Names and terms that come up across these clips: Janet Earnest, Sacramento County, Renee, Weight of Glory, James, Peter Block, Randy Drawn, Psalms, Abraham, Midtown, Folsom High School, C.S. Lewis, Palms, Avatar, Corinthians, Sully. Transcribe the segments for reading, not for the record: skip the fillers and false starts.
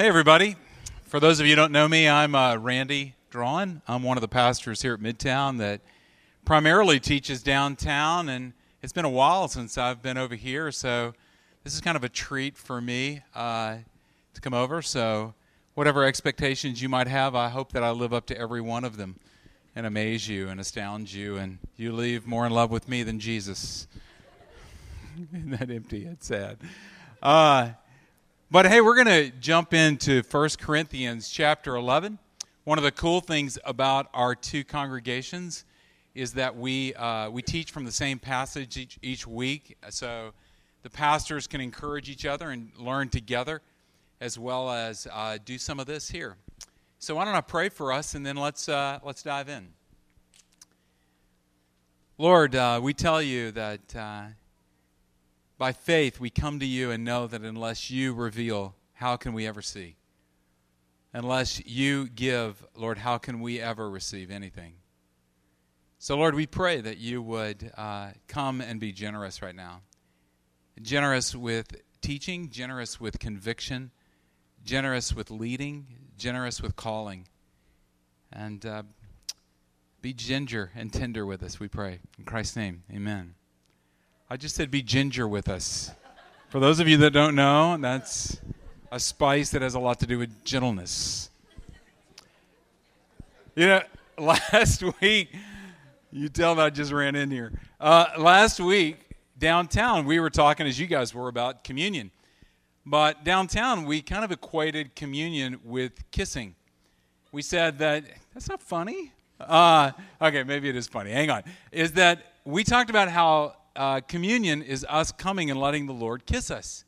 Hey, everybody. For those of you who don't know me, I'm Randy Drawn. I'm one of the pastors here at Midtown that primarily teaches downtown, and it's been a while since I've been over here, so this is kind of a treat for me to come over. So whatever expectations you might have, I hope that I live up to every one of them and amaze you and astound you, and you leave more in love with me than Jesus. Isn't that empty? It's sad. But hey, we're going to jump into 1 Corinthians chapter 11. One of the cool things about our two congregations is that we teach from the same passage each week, so the pastors can encourage each other and learn together, as well as do some of this here. So why don't I pray for us, and then let's dive in. Lord, we tell you that by faith, we come to you and know that unless you reveal, how can we ever see? Unless you give, Lord, how can we ever receive anything? So, Lord, we pray that you would come and be generous right now. Generous with teaching, generous with conviction, generous with leading, generous with calling. And be ginger and tender with us, we pray. In Christ's name, amen. I just said be ginger with us. For those of you that don't know, that's a spice that has a lot to do with gentleness. You know, last week, you tell I just ran in here. Last week, downtown, we were talking, as you guys were, about communion. But downtown, we kind of equated communion with kissing. We said that, that's not funny. Okay, maybe it is funny. Hang on. Is that we talked about how communion is us coming and letting the Lord kiss us.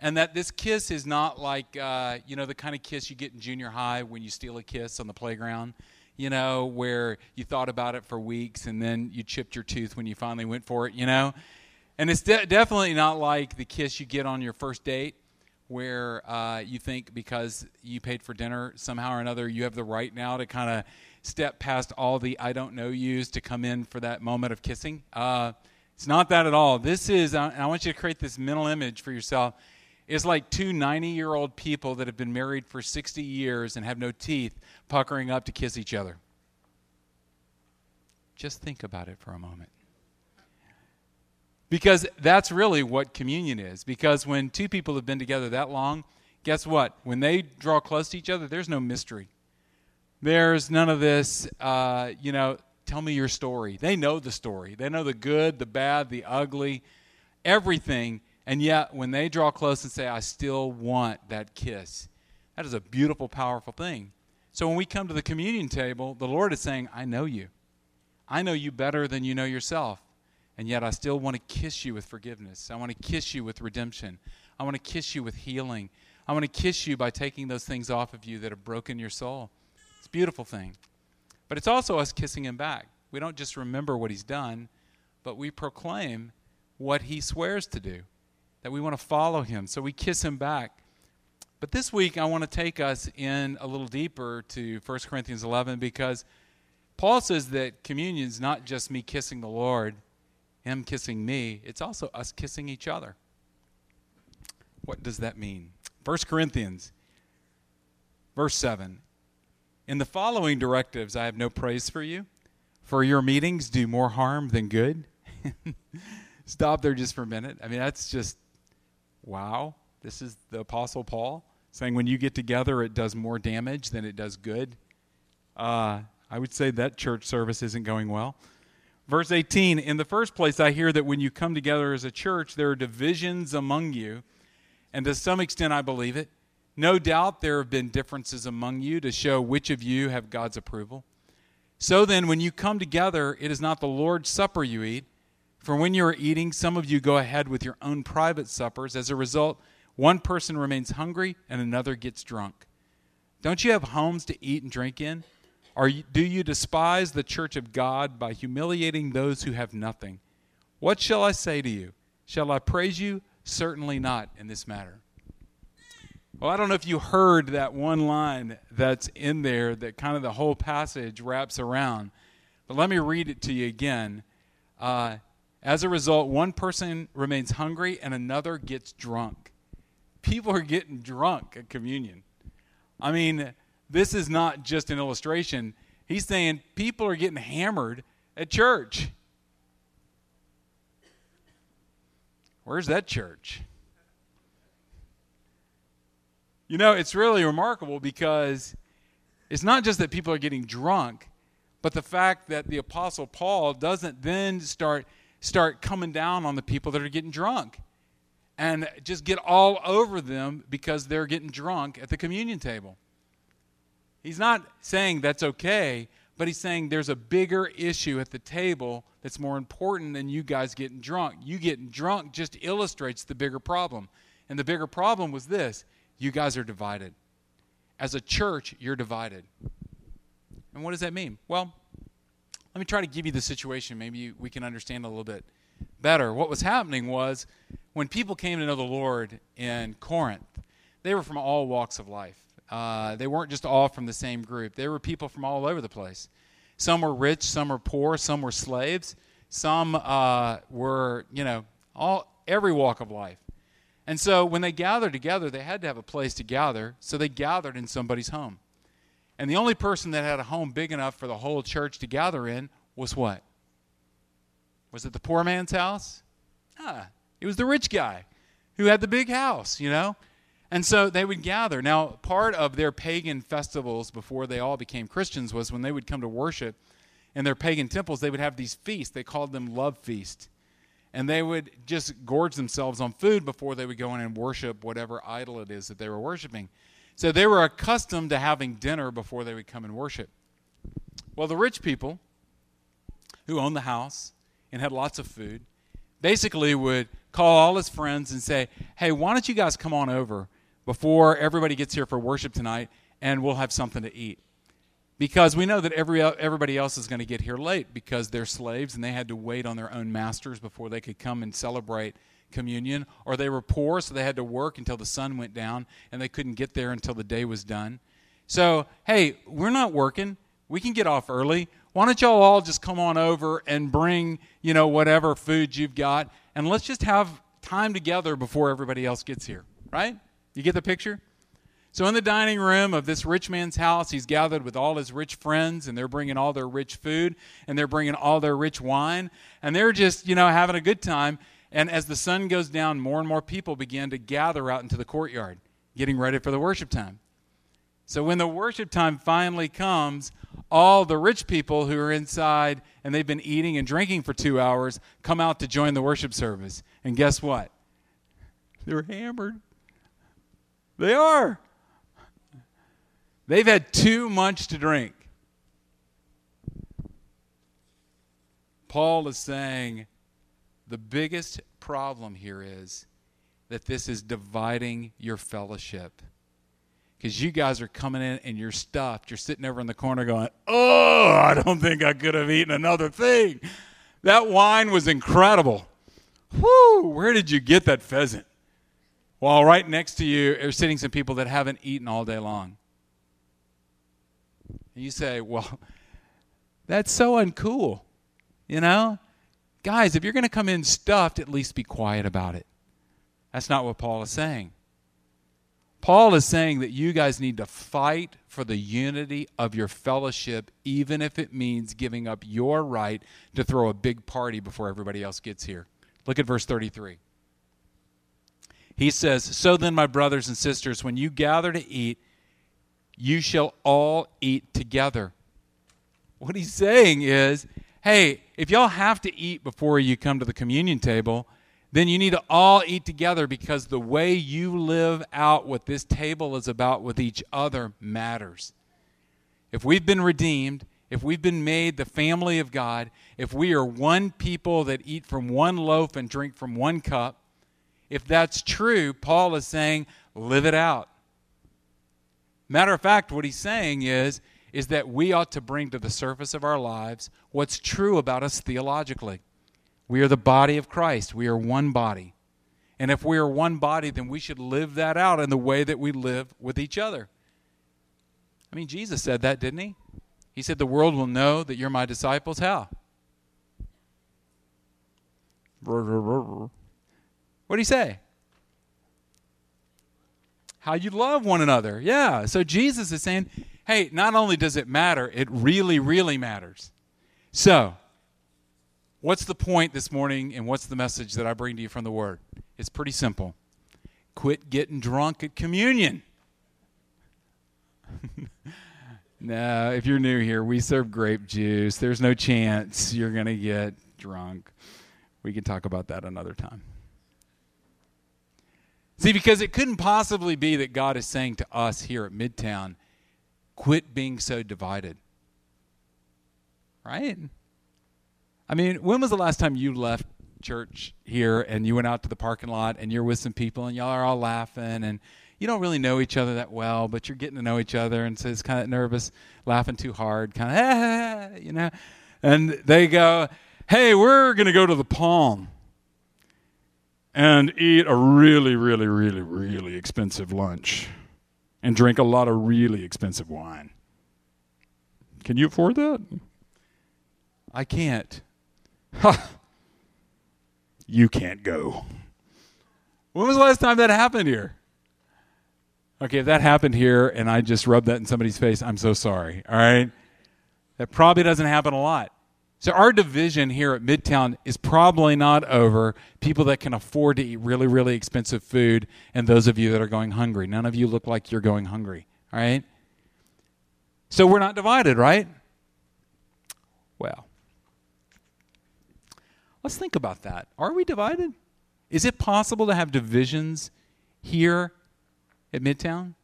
And that this kiss is not like, the kind of kiss you get in junior high when you steal a kiss on the playground, you know, where you thought about it for weeks and then you chipped your tooth when you finally went for it, you know. And it's definitely not like the kiss you get on your first date where you think because you paid for dinner somehow or another, you have the right now to kind of step past all the I don't know yous to come in for that moment of kissing. It's not that at all. This is, I want you to create this mental image for yourself. It's like two 90-year-old people that have been married for 60 years and have no teeth puckering up to kiss each other. Just think about it for a moment. Because that's really what communion is. Because when two people have been together that long, guess what? When they draw close to each other, there's no mystery. There's none of this, tell me your story. They know the story. They know the good, the bad, the ugly, everything. And yet, when they draw close and say, I still want that kiss, that is a beautiful, powerful thing. So when we come to the communion table, the Lord is saying, I know you. I know you better than you know yourself. And yet, I still want to kiss you with forgiveness. I want to kiss you with redemption. I want to kiss you with healing. I want to kiss you by taking those things off of you that have broken your soul. It's a beautiful thing. But it's also us kissing him back. We don't just remember what he's done, but we proclaim what he swears to do, that we want to follow him. So we kiss him back. But this week, I want to take us in a little deeper to 1 Corinthians 11, because Paul says that communion is not just me kissing the Lord, him kissing me. It's also us kissing each other. What does that mean? 1 Corinthians, verse 7. In the following directives, I have no praise for you, for your meetings do more harm than good. Stop there just for a minute. I mean, that's just, wow. This is the Apostle Paul saying when you get together, it does more damage than it does good. I would say that church service isn't going well. Verse 18, in the first place, I hear that when you come together as a church, there are divisions among you, and to some extent I believe it. No doubt there have been differences among you to show which of you have God's approval. So then, when you come together, it is not the Lord's supper you eat. For when you are eating, some of you go ahead with your own private suppers. As a result, one person remains hungry and another gets drunk. Don't you have homes to eat and drink in? Or do you despise the church of God by humiliating those who have nothing? What shall I say to you? Shall I praise you? Certainly not in this matter. Well, I don't know if you heard that one line that's in there that kind of the whole passage wraps around, but let me read it to you again. As a result, one person remains hungry and another gets drunk. People are getting drunk at communion. I mean, this is not just an illustration. He's saying people are getting hammered at church. Where's that church? You know, it's really remarkable because it's not just that people are getting drunk, but the fact that the Apostle Paul doesn't then start coming down on the people that are getting drunk and just get all over them because they're getting drunk at the communion table. He's not saying that's okay, but he's saying there's a bigger issue at the table that's more important than you guys getting drunk. You getting drunk just illustrates the bigger problem. And the bigger problem was this: you guys are divided. As a church, you're divided. And what does that mean? Well, let me try to give you the situation. Maybe we can understand a little bit better. What was happening was when people came to know the Lord in Corinth, they were from all walks of life. They weren't just all from the same group. There were people from all over the place. Some were rich, some were poor, some were slaves, some were, you know, every walk of life. And so when they gathered together, they had to have a place to gather, so they gathered in somebody's home. And the only person that had a home big enough for the whole church to gather in was what? Was it the poor man's house? It was the rich guy who had the big house, you know? And so they would gather. Now, part of their pagan festivals before they all became Christians was when they would come to worship in their pagan temples, they would have these feasts. They called them love feasts. And they would just gorge themselves on food before they would go in and worship whatever idol it is that they were worshiping. So they were accustomed to having dinner before they would come and worship. Well, the rich people who owned the house and had lots of food basically would call all his friends and say, hey, why don't you guys come on over before everybody gets here for worship tonight and we'll have something to eat. Because we know that everybody else is going to get here late because they're slaves and they had to wait on their own masters before they could come and celebrate communion, or they were poor, so they had to work until the sun went down and they couldn't get there until the day was done. So, hey, we're not working. We can get off early. Why don't y'all all just come on over and bring, you know, whatever food you've got, and let's just have time together before everybody else gets here, right? You get the picture? So in the dining room of this rich man's house, he's gathered with all his rich friends, and they're bringing all their rich food, and they're bringing all their rich wine, and they're just, you know, having a good time. And as the sun goes down, more and more people begin to gather out into the courtyard, getting ready for the worship time. So when the worship time finally comes, all the rich people who are inside and they've been eating and drinking for 2 hours come out to join the worship service. And guess what? They're hammered. They are. They've had too much to drink. Paul is saying, the biggest problem here is that this is dividing your fellowship. Because you guys are coming in and you're stuffed. You're sitting over in the corner going, oh, I don't think I could have eaten another thing. That wine was incredible. Whew, where did you get that pheasant? Well, right next to you are sitting some people that haven't eaten all day long. And you say, well, that's so uncool, you know? Guys, if you're going to come in stuffed, at least be quiet about it. That's not what Paul is saying. Paul is saying that you guys need to fight for the unity of your fellowship, even if it means giving up your right to throw a big party before everybody else gets here. Look at verse 33. He says, so then, my brothers and sisters, when you gather to eat, you shall all eat together. What he's saying is, hey, if y'all have to eat before you come to the communion table, then you need to all eat together because the way you live out what this table is about with each other matters. If we've been redeemed, if we've been made the family of God, if we are one people that eat from one loaf and drink from one cup, if that's true, Paul is saying, live it out. Matter of fact, what he's saying is that we ought to bring to the surface of our lives what's true about us theologically. We are the body of Christ. We are one body. And if we are one body, then we should live that out in the way that we live with each other. I mean, Jesus said that, didn't he? He said, the world will know that you're my disciples. How? What did he say? How you love one another. Yeah. So Jesus is saying, hey, not only does it matter, it really, really matters. So what's the point this morning, and what's the message that I bring to you from the Word? It's pretty simple. Quit getting drunk at communion. No, if you're new here, we serve grape juice. There's no chance you're going to get drunk. We can talk about that another time. See, because it couldn't possibly be that God is saying to us here at Midtown, quit being so divided. Right? I mean, when was the last time you left church here and you went out to the parking lot and you're with some people and y'all are all laughing and you don't really know each other that well, but you're getting to know each other, and so it's kind of nervous, laughing too hard, kind of, you know. And they go, hey, we're going to go to the Palms and eat a really, really, really, really expensive lunch and drink a lot of really expensive wine. Can you afford that? I can't. Ha! You can't go. When was the last time that happened here? Okay, if that happened here and I just rubbed that in somebody's face, I'm so sorry, all right? That probably doesn't happen a lot. So our division here at Midtown is probably not over people that can afford to eat really, really expensive food and those of you that are going hungry. None of you look like you're going hungry, all right? So we're not divided, right? Well, let's think about that. Are we divided? Is it possible to have divisions here at Midtown?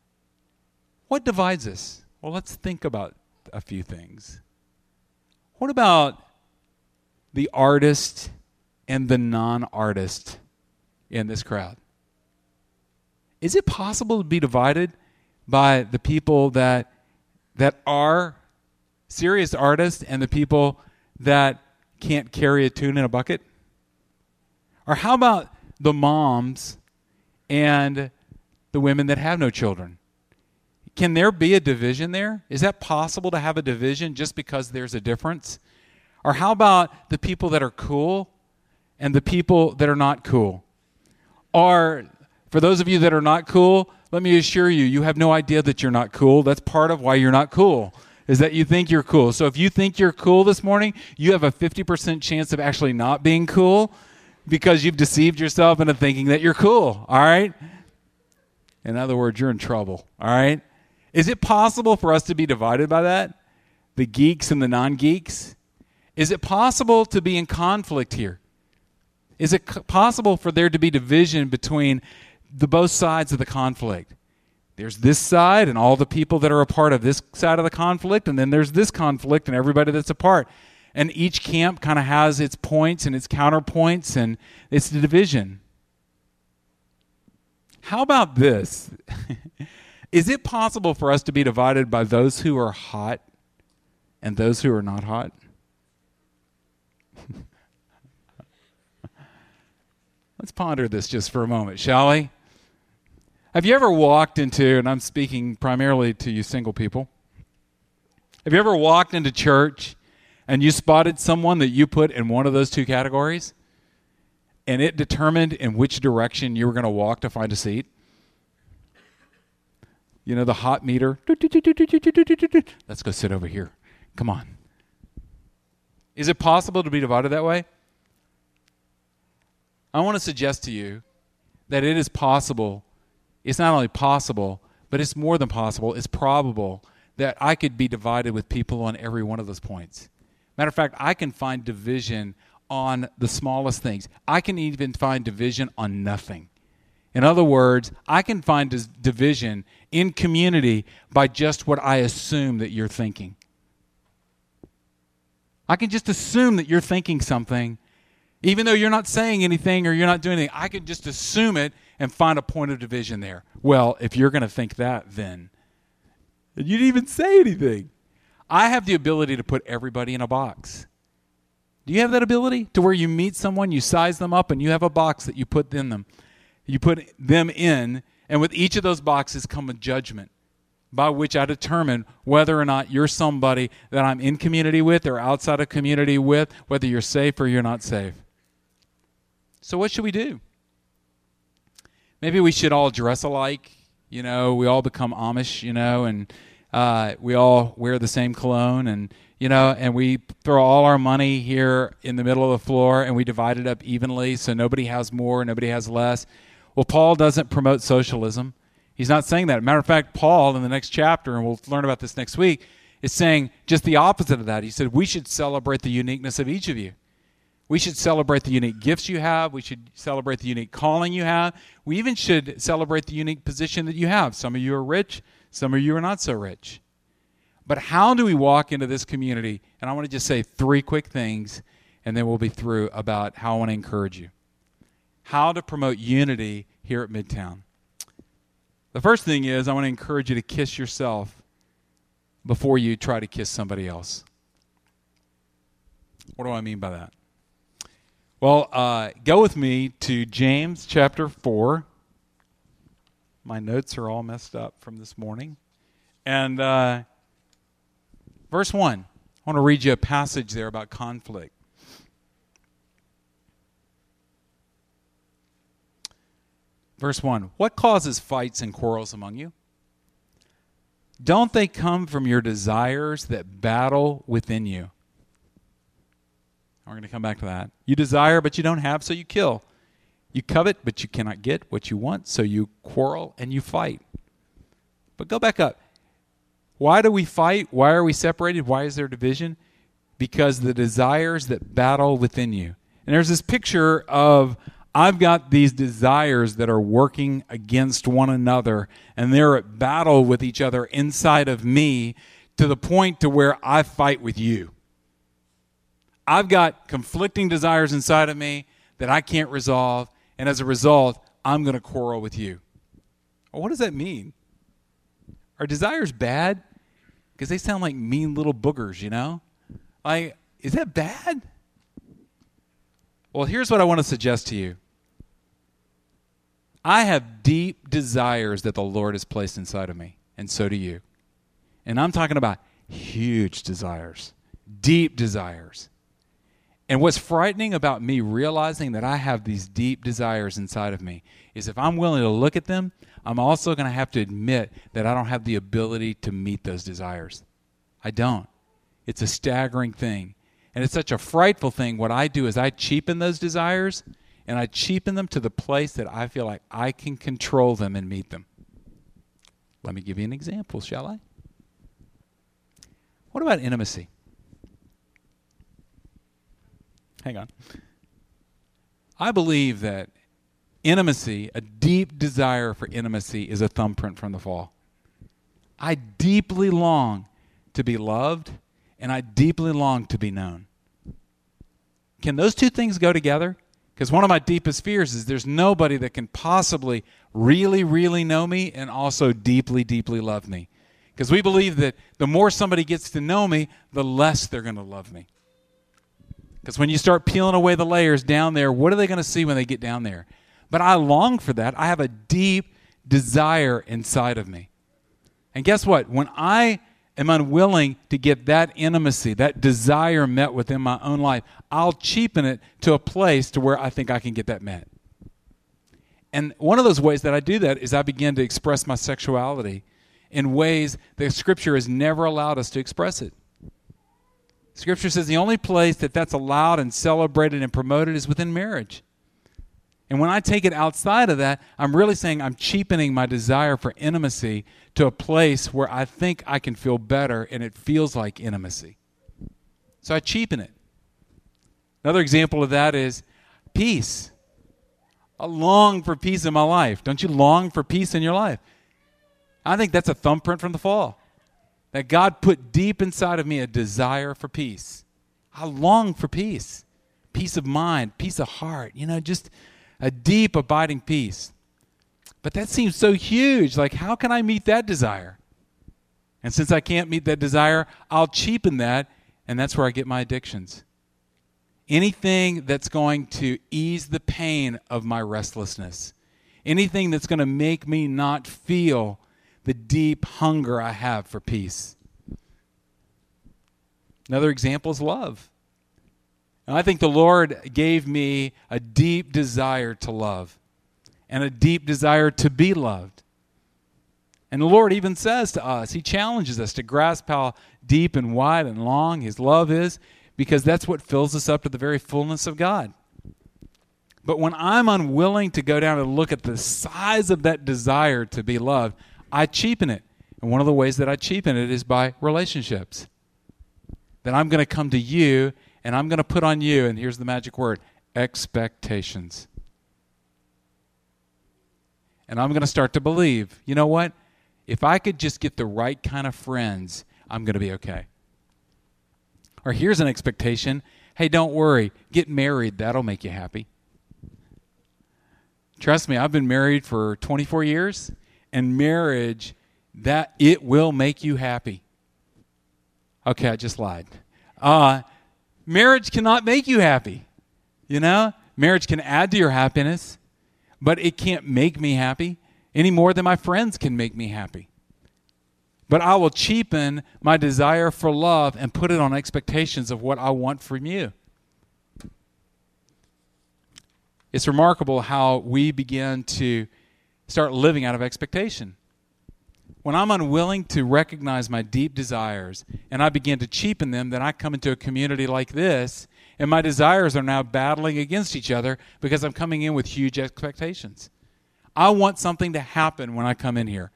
What divides us? Well, let's think about a few things. What about the artist and the non-artist in this crowd? Is it possible to be divided by the people that are serious artists and the people that can't carry a tune in a bucket? Or how about the moms and the women that have no children? Can there be a division there? Is that possible to have a division just because there's a difference? Or how about the people that are cool and the people that are not cool? Or for those of you that are not cool, let me assure you, you have no idea that you're not cool. That's part of why you're not cool, is that you think you're cool. So if you think you're cool this morning, you have a 50% chance of actually not being cool because you've deceived yourself into thinking that you're cool, all right? In other words, you're in trouble, all right? Is it possible for us to be divided by that? The geeks and the non-geeks? Is it possible to be in conflict here? Is it possible for there to be division between the both sides of the conflict? There's this side and all the people that are a part of this side of the conflict, and then there's this conflict and everybody that's a part. And each camp kind of has its points and its counterpoints, and it's the division. How about this? Is it possible for us to be divided by those who are hot and those who are not hot? Let's ponder this just for a moment, shall we? Have you ever walked into, and I'm speaking primarily to you single people, have you ever walked into church and you spotted someone that you put in one of those two categories? And it determined in which direction you were going to walk to find a seat. You know, the hot meter. Let's go sit over here. Come on. Is it possible to be divided that way? I want to suggest to you that it is possible. It's not only possible, but it's more than possible. It's probable that I could be divided with people on every one of those points. Matter of fact, I can find division on the smallest things. I can even find division on nothing. In other words, I can find division in community by just what I assume that you're thinking. I can just assume that you're thinking something, even though you're not saying anything or you're not doing anything. I can just assume it and find a point of division there. Well, if you're going to think that, then you didn't even say anything. I have the ability to put everybody in a box. Do you have that ability to where you meet someone, you size them up, and you have a box that you put in them? You put them in, and with each of those boxes come a judgment by which I determine whether or not you're somebody that I'm in community with or outside of community with, whether you're safe or you're not safe. So what should we do? Maybe we should all dress alike you know, we all become Amish, you know, and we all wear the same cologne, and, you know, and we throw all our money here in the middle of the floor, and we divide it up evenly so nobody has more, nobody has less. Well, Paul doesn't promote socialism. He's not saying that. Matter of fact, Paul, in the next chapter, and we'll learn about this next week, is saying just the opposite of that. He said, we should celebrate the uniqueness of each of you. We should celebrate the unique gifts you have. We should celebrate the unique calling you have. We even should celebrate the unique position that you have. Some of you are rich. Some of you are not so rich. But how do we walk into this community? And I want to just say three quick things, and then we'll be through about how I want to encourage you. How to promote unity here at Midtown. The first thing is I want to encourage you to kiss yourself before you try to kiss somebody else. What do I mean by that? Well, go with me to James chapter 4. My notes are all messed up from this morning. And verse 1. I want to read you a passage there about conflict. Verse 1, what causes fights and quarrels among you? Don't they come from your desires that battle within you? We're going to come back to that. You desire, but you don't have, so you kill. You covet, but you cannot get what you want, so you quarrel and you fight. But go back up. Why do we fight? Why are we separated? Why is there division? Because the desires that battle within you. And there's this picture of I've got these desires that are working against one another, and they're at battle with each other inside of me to the point to where I fight with you. I've got conflicting desires inside of me that I can't resolve, and as a result, I'm going to quarrel with you. Well, what does that mean? Are desires bad? Because they sound like mean little boogers, you know? Like, is that bad? Well, here's what I want to suggest to you. I have deep desires that the Lord has placed inside of me, and so do you. And I'm talking about huge desires, deep desires. And what's frightening about me realizing that I have these deep desires inside of me is if I'm willing to look at them, I'm also going to have to admit that I don't have the ability to meet those desires. I don't. It's a staggering thing. And it's such a frightful thing. What I do is I cheapen those desires, and I cheapen them to the place that I feel like I can control them and meet them. Let me give you an example, shall I? What about intimacy? Hang on. I believe that intimacy, a deep desire for intimacy, is a thumbprint from the fall. I deeply long to be loved, and I deeply long to be known. Can those two things go together? Because one of my deepest fears is there's nobody that can possibly really, really know me and also deeply, deeply love me. Because we believe that the more somebody gets to know me, the less they're going to love me. Because when you start peeling away the layers down there, what are they going to see when they get down there? But I long for that. I have a deep desire inside of me. And guess what? When I am unwilling to get that intimacy, that desire met within my own life, I'll cheapen it to a place to where I think I can get that met. And one of those ways that I do that is I begin to express my sexuality in ways that Scripture has never allowed us to express it. Scripture says the only place that that's allowed and celebrated and promoted is within marriage. And when I take it outside of that, I'm really saying I'm cheapening my desire for intimacy to a place where I think I can feel better and it feels like intimacy. So I cheapen it. Another example of that is peace. I long for peace in my life. Don't you long for peace in your life? I think that's a thumbprint from the fall. That God put deep inside of me a desire for peace. I long for peace. Peace of mind, peace of heart, you know, just a deep, abiding peace. But that seems so huge. Like, how can I meet that desire? And since I can't meet that desire, I'll cheapen that, and that's where I get my addictions. Anything that's going to ease the pain of my restlessness, anything that's going to make me not feel the deep hunger I have for peace. Another example is love. And I think the Lord gave me a deep desire to love and a deep desire to be loved. And the Lord even says to us, he challenges us to grasp how deep and wide and long his love is, because that's what fills us up to the very fullness of God. But when I'm unwilling to go down and look at the size of that desire to be loved, I cheapen it. And one of the ways that I cheapen it is by relationships. That I'm going to come to you and I'm going to put on you, and here's the magic word, expectations. And I'm going to start to believe, you know what? If I could just get the right kind of friends, I'm going to be okay. Or here's an expectation. Hey, don't worry. Get married. That'll make you happy. Trust me, I've been married for 24 years, and marriage, that it will make you happy. Okay, I just lied. Marriage cannot make you happy, you know? Marriage can add to your happiness, but it can't make me happy any more than my friends can make me happy. But I will cheapen my desire for love and put it on expectations of what I want from you. It's remarkable how we begin to start living out of expectation. When I'm unwilling to recognize my deep desires and I begin to cheapen them, then I come into a community like this, and my desires are now battling against each other because I'm coming in with huge expectations. I want something to happen when I come in here,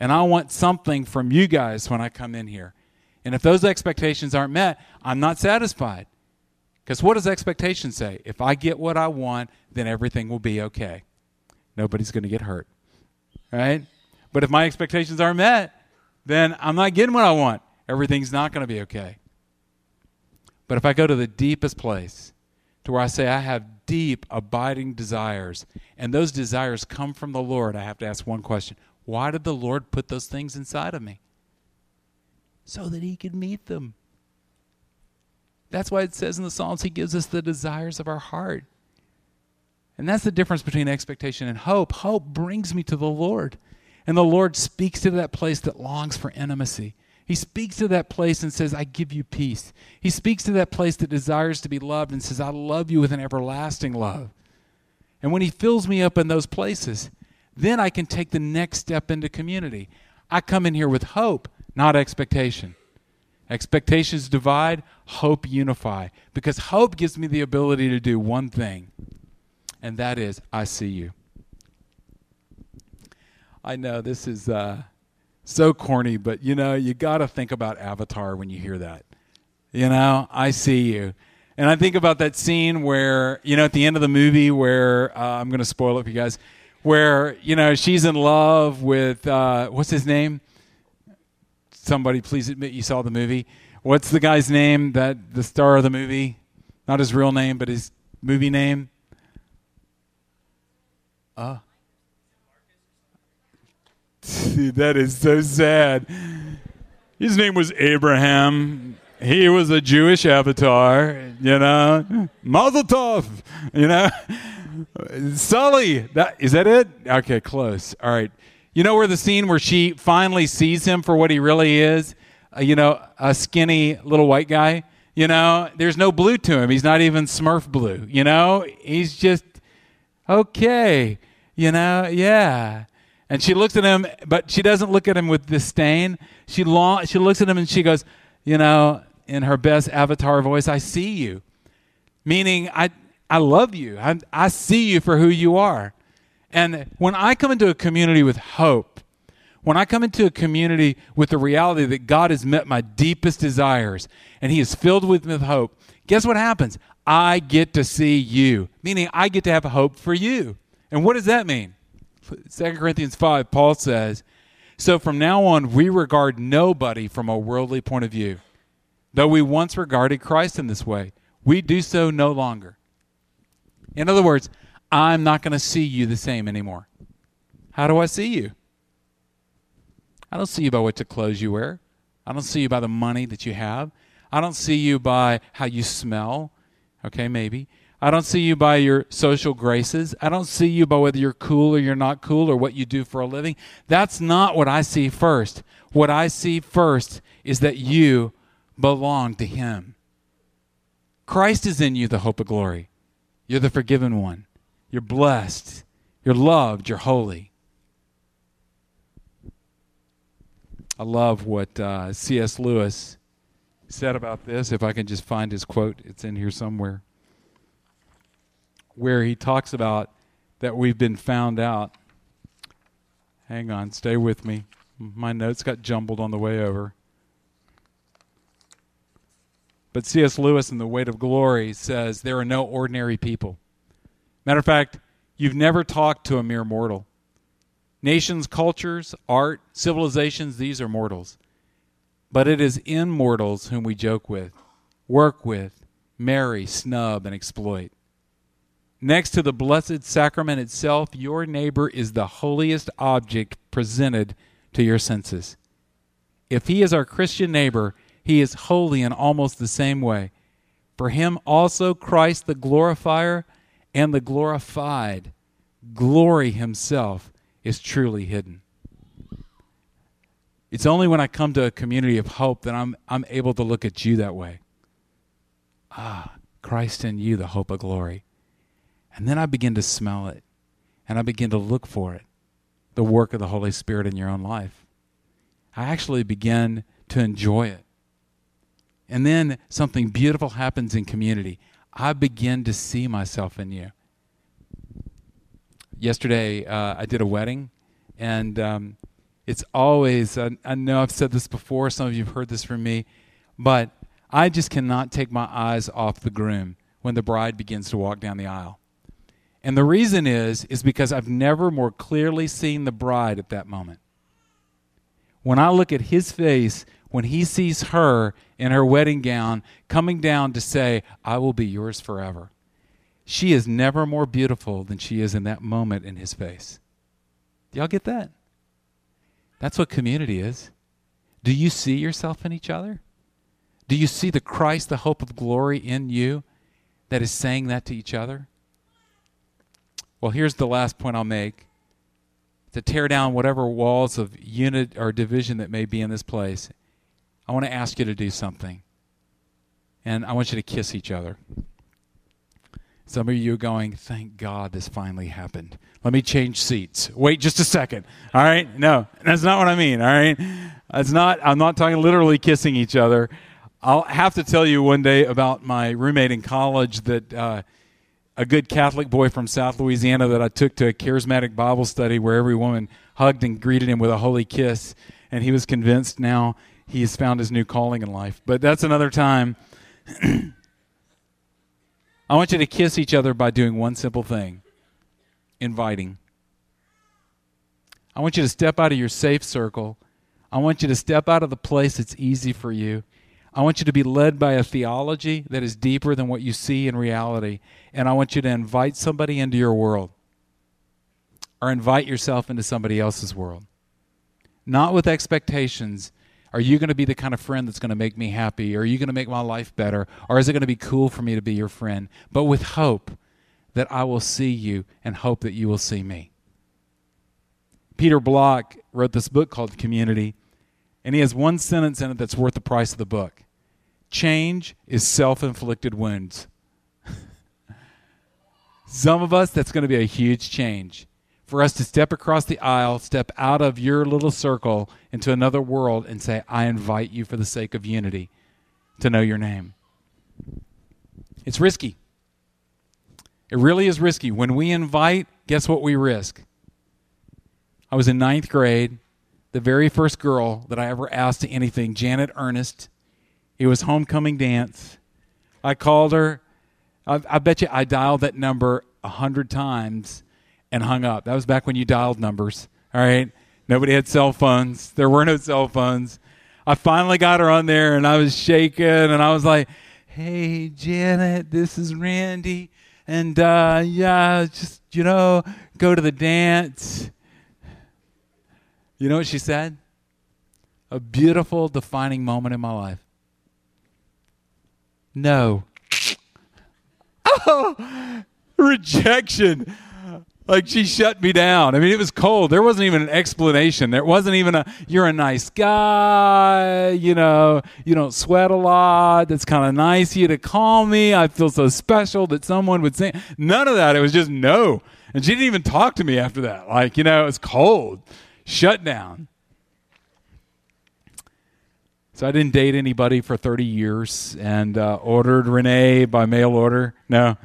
and I want something from you guys when I come in here. And if those expectations aren't met, I'm not satisfied. Because what does expectation say? If I get what I want, then everything will be okay. Nobody's going to get hurt, right? But if my expectations aren't met, then I'm not getting what I want. Everything's not going to be okay. But if I go to the deepest place, to where I say I have deep, abiding desires, and those desires come from the Lord, I have to ask one question. Why did the Lord put those things inside of me? So that he could meet them. That's why it says in the Psalms, he gives us the desires of our heart. And that's the difference between expectation and hope. Hope brings me to the Lord. And the Lord speaks to that place that longs for intimacy. He speaks to that place and says, I give you peace. He speaks to that place that desires to be loved and says, I love you with an everlasting love. And when he fills me up in those places, then I can take the next step into community. I come in here with hope, not expectation. Expectations divide, hope unify. Because hope gives me the ability to do one thing, and that is, I see you. I know this is so corny, but, you know, you got to think about Avatar when you hear that. You know, I see you. And I think about that scene where, you know, at the end of the movie where, I'm going to spoil it for you guys, where, you know, she's in love with, what's his name? Somebody please admit you saw the movie. What's the guy's name, that the star of the movie? Not his real name, but his movie name. Dude, that is so sad. His name was Abraham. He was a Jewish avatar, you know. Mazel tov, you know. Sully, is that it? Okay, close. All right. You know where the scene where she finally sees him for what he really is? You know, a skinny little white guy. You know, there's no blue to him. He's not even Smurf blue, you know. He's just, okay, you know, yeah. And she looks at him, but she doesn't look at him with disdain. She looks at him and she goes, you know, in her best Avatar voice, I see you. Meaning, I love you. I see you for who you are. And when I come into a community with hope, when I come into a community with the reality that God has met my deepest desires and he is filled with hope, guess what happens? I get to see you, meaning I get to have hope for you. And what does that mean? 2 Corinthians 5, Paul says, so from now on we regard nobody from a worldly point of view. Though we once regarded Christ in this way, we do so no longer. In other words, I'm not going to see you the same anymore. How do I see you? I don't see you by what the clothes you wear. I don't see you by the money that you have. I don't see you by how you smell. Okay, maybe. I don't see you by your social graces. I don't see you by whether you're cool or you're not cool or what you do for a living. That's not what I see first. What I see first is that you belong to him. Christ is in you, the hope of glory. You're the forgiven one. You're blessed, you're loved, you're holy. I love what C.S. Lewis said about this. If I can just find his quote, it's in here somewhere, where he talks about that we've been found out. Hang on, stay with me. My notes got jumbled on the way over. But C.S. Lewis in The Weight of Glory says there are no ordinary people. Matter of fact, you've never talked to a mere mortal. Nations, cultures, art, civilizations, these are mortals. But it is in mortals whom we joke with, work with, marry, snub, and exploit. Next to the Blessed Sacrament itself, your neighbor is the holiest object presented to your senses. If he is our Christian neighbor, he is holy in almost the same way. For him also Christ the glorifier and the glorified, glory himself, is truly hidden. It's only when I come to a community of hope that I'm able to look at you that way. Ah, Christ in you, the hope of glory. And then I begin to smell it, and I begin to look for it, the work of the Holy Spirit in your own life. I actually begin to enjoy it. And then something beautiful happens in community. I begin to see myself in you. Yesterday, I did a wedding, and it's always, I know I've said this before, some of you have heard this from me, but I just cannot take my eyes off the groom when the bride begins to walk down the aisle. And the reason is because I've never more clearly seen the bride at that moment. When I look at his face, when he sees her in her wedding gown coming down to say, I will be yours forever, she is never more beautiful than she is in that moment in his face. Do y'all get that? That's what community is. Do you see yourself in each other? Do you see the Christ, the hope of glory in you that is saying that to each other? Well, here's the last point I'll make. To tear down whatever walls of unit or division that may be in this place, I want to ask you to do something. And I want you to kiss each other. Some of you are going, thank God this finally happened. Let me change seats. Wait just a second. All right? No, that's not what I mean. All right? That's not. I'm not talking literally kissing each other. I'll have to tell you one day about my roommate in college that a good Catholic boy from South Louisiana that I took to a charismatic Bible study where every woman hugged and greeted him with a holy kiss, and he was convinced now he has found his new calling in life. But that's another time. I want you to kiss each other by doing one simple thing, inviting. I want you to step out of your safe circle. I want you to step out of the place that's easy for you. I want you to be led by a theology that is deeper than what you see in reality. And I want you to invite somebody into your world or invite yourself into somebody else's world. Not with expectations. Are you going to be the kind of friend that's going to make me happy? Are you going to make my life better? Or is it going to be cool for me to be your friend? But with hope that I will see you and hope that you will see me. Peter Block wrote this book called Community, and he has one sentence in it that's worth the price of the book. Change is self-inflicted wounds. Some of us, that's going to be a huge change. For us to step across the aisle, step out of your little circle into another world and say, I invite you for the sake of unity to know your name. It's risky. It really is risky. When we invite, guess what we risk? I was in 9th grade, the very first girl that I ever asked to anything, Janet Earnest. It was homecoming dance. I called her. I bet you I dialed that number 100 times. And hung up. That was back when you dialed numbers, all right? Nobody had cell phones. There were no cell phones. I finally got her on there, and I was shaking, and I was like, hey, Janet, this is Randy, and yeah, just, you know, go to the dance. You know what she said? A beautiful, defining moment in my life. No. Oh, rejection. Like, she shut me down. I mean, it was cold. There wasn't even an explanation. There wasn't even you're a nice guy, you know, you don't sweat a lot. That's kind of nice of you to call me. I feel so special that someone would say. None of that. It was just no. And she didn't even talk to me after that. Like, you know, it was cold. Shut down. So I didn't date anybody for 30 years and ordered Renee by mail order. No.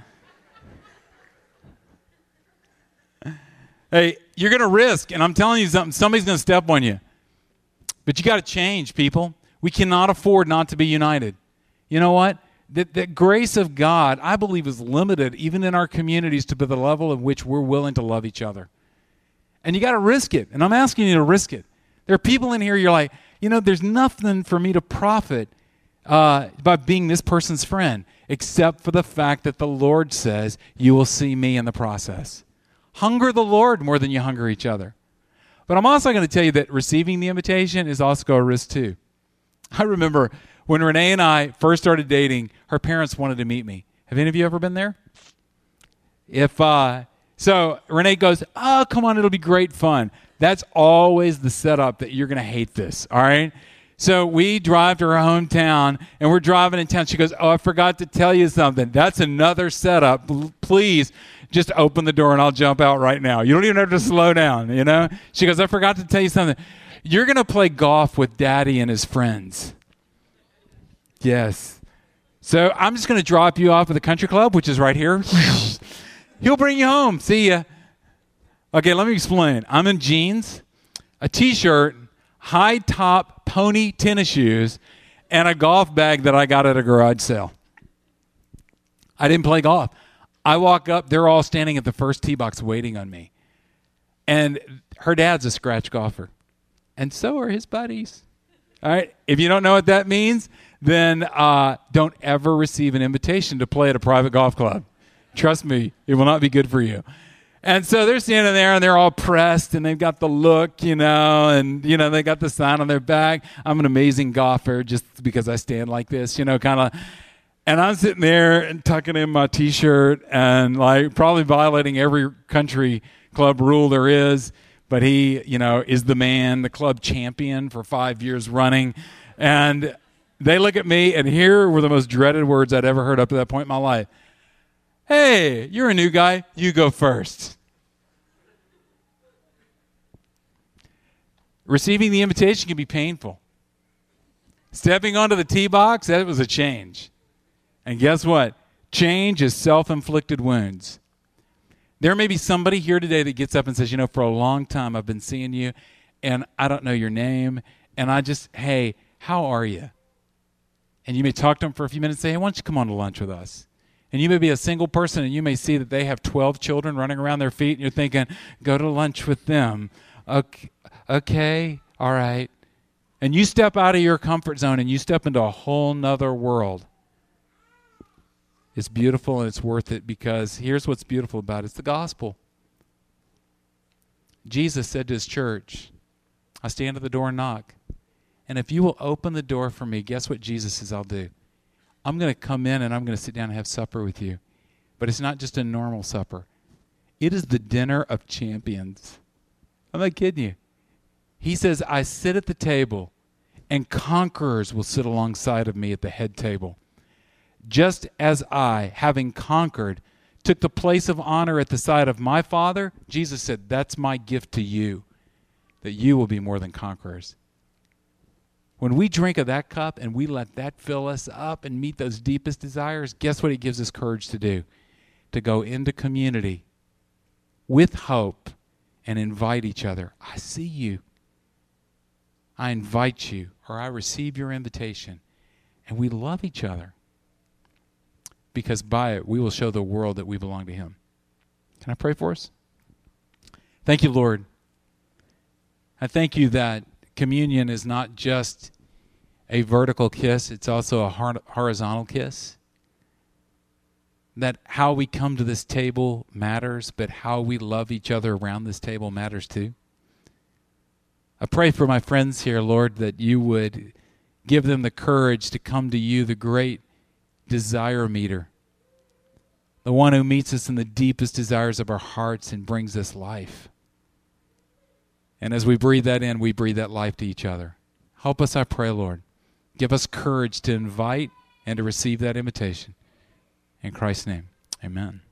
Hey, you're going to risk, and I'm telling you something, somebody's going to step on you. But you got to change, people. We cannot afford not to be united. You know what? The grace of God, I believe, is limited even in our communities to the level in which we're willing to love each other. And you got to risk it. And I'm asking you to risk it. There are people in here, you're like, you know, there's nothing for me to profit by being this person's friend except for the fact that the Lord says you will see me in the process. Hunger the Lord more than you hunger each other. But I'm also going to tell you that receiving the invitation is also a risk too. I remember when Renee and I first started dating, her parents wanted to meet me. Have any of you ever been there? So Renee goes, oh, come on, it'll be great fun. That's always the setup that you're going to hate this, all right? So we drive to her hometown, and we're driving in town. She goes, oh, I forgot to tell you something. That's another setup. Please just open the door, and I'll jump out right now. You don't even have to slow down, you know? She goes, I forgot to tell you something. You're going to play golf with Daddy and his friends. Yes. So I'm just going to drop you off at the country club, which is right here. He'll bring you home. See ya. Okay, let me explain. I'm in jeans, a T-shirt, high-top pony tennis shoes, and a golf bag that I got at a garage sale. I didn't play golf. I walk up. They're all standing at the first tee box waiting on me. And her dad's a scratch golfer, and so are his buddies. All right? If you don't know what that means, then don't ever receive an invitation to play at a private golf club. Trust me, it will not be good for you. And so they're standing there, and they're all pressed, and they've got the look, you know, and, you know, they got the sign on their back. I'm an amazing golfer just because I stand like this, you know, kind of. And I'm sitting there and tucking in my T-shirt and, like, probably violating every country club rule there is. But he, you know, is the man, the club champion for 5 years running. And they look at me, and here were the most dreaded words I'd ever heard up to that point in my life. Hey, you're a new guy. You go first. Receiving the invitation can be painful. Stepping onto the tee box, that was a change. And guess what? Change is self-inflicted wounds. There may be somebody here today that gets up and says, you know, for a long time I've been seeing you, and I don't know your name, and I just, hey, how are you? And you may talk to them for a few minutes and say, hey, why don't you come on to lunch with us? And you may be a single person, and you may see that they have 12 children running around their feet, and you're thinking, go to lunch with them. Okay, all right. And you step out of your comfort zone, and you step into a whole nother world. It's beautiful, and it's worth it, because here's what's beautiful about it. It's the gospel. Jesus said to his church, I stand at the door and knock. And if you will open the door for me, guess what Jesus says I'll do? I'm going to come in and I'm going to sit down and have supper with you. But it's not just a normal supper. It is the dinner of champions. I'm not kidding you. He says, I sit at the table and conquerors will sit alongside of me at the head table. Just as I, having conquered, took the place of honor at the side of my Father, Jesus said, that's my gift to you, that you will be more than conquerors. When we drink of that cup and we let that fill us up and meet those deepest desires, guess what it gives us courage to do? To go into community with hope and invite each other. I see you. I invite you, or I receive your invitation. And we love each other because by it we will show the world that we belong to Him. Can I pray for us? Thank you, Lord. I thank you that communion is not just a vertical kiss, it's also a horizontal kiss. That how we come to this table matters, but how we love each other around this table matters too. I pray for my friends here, Lord, that you would give them the courage to come to you, the great desire meter, the one who meets us in the deepest desires of our hearts and brings us life. And as we breathe that in, we breathe that life to each other. Help us, I pray, Lord. Give us courage to invite and to receive that invitation. In Christ's name, amen.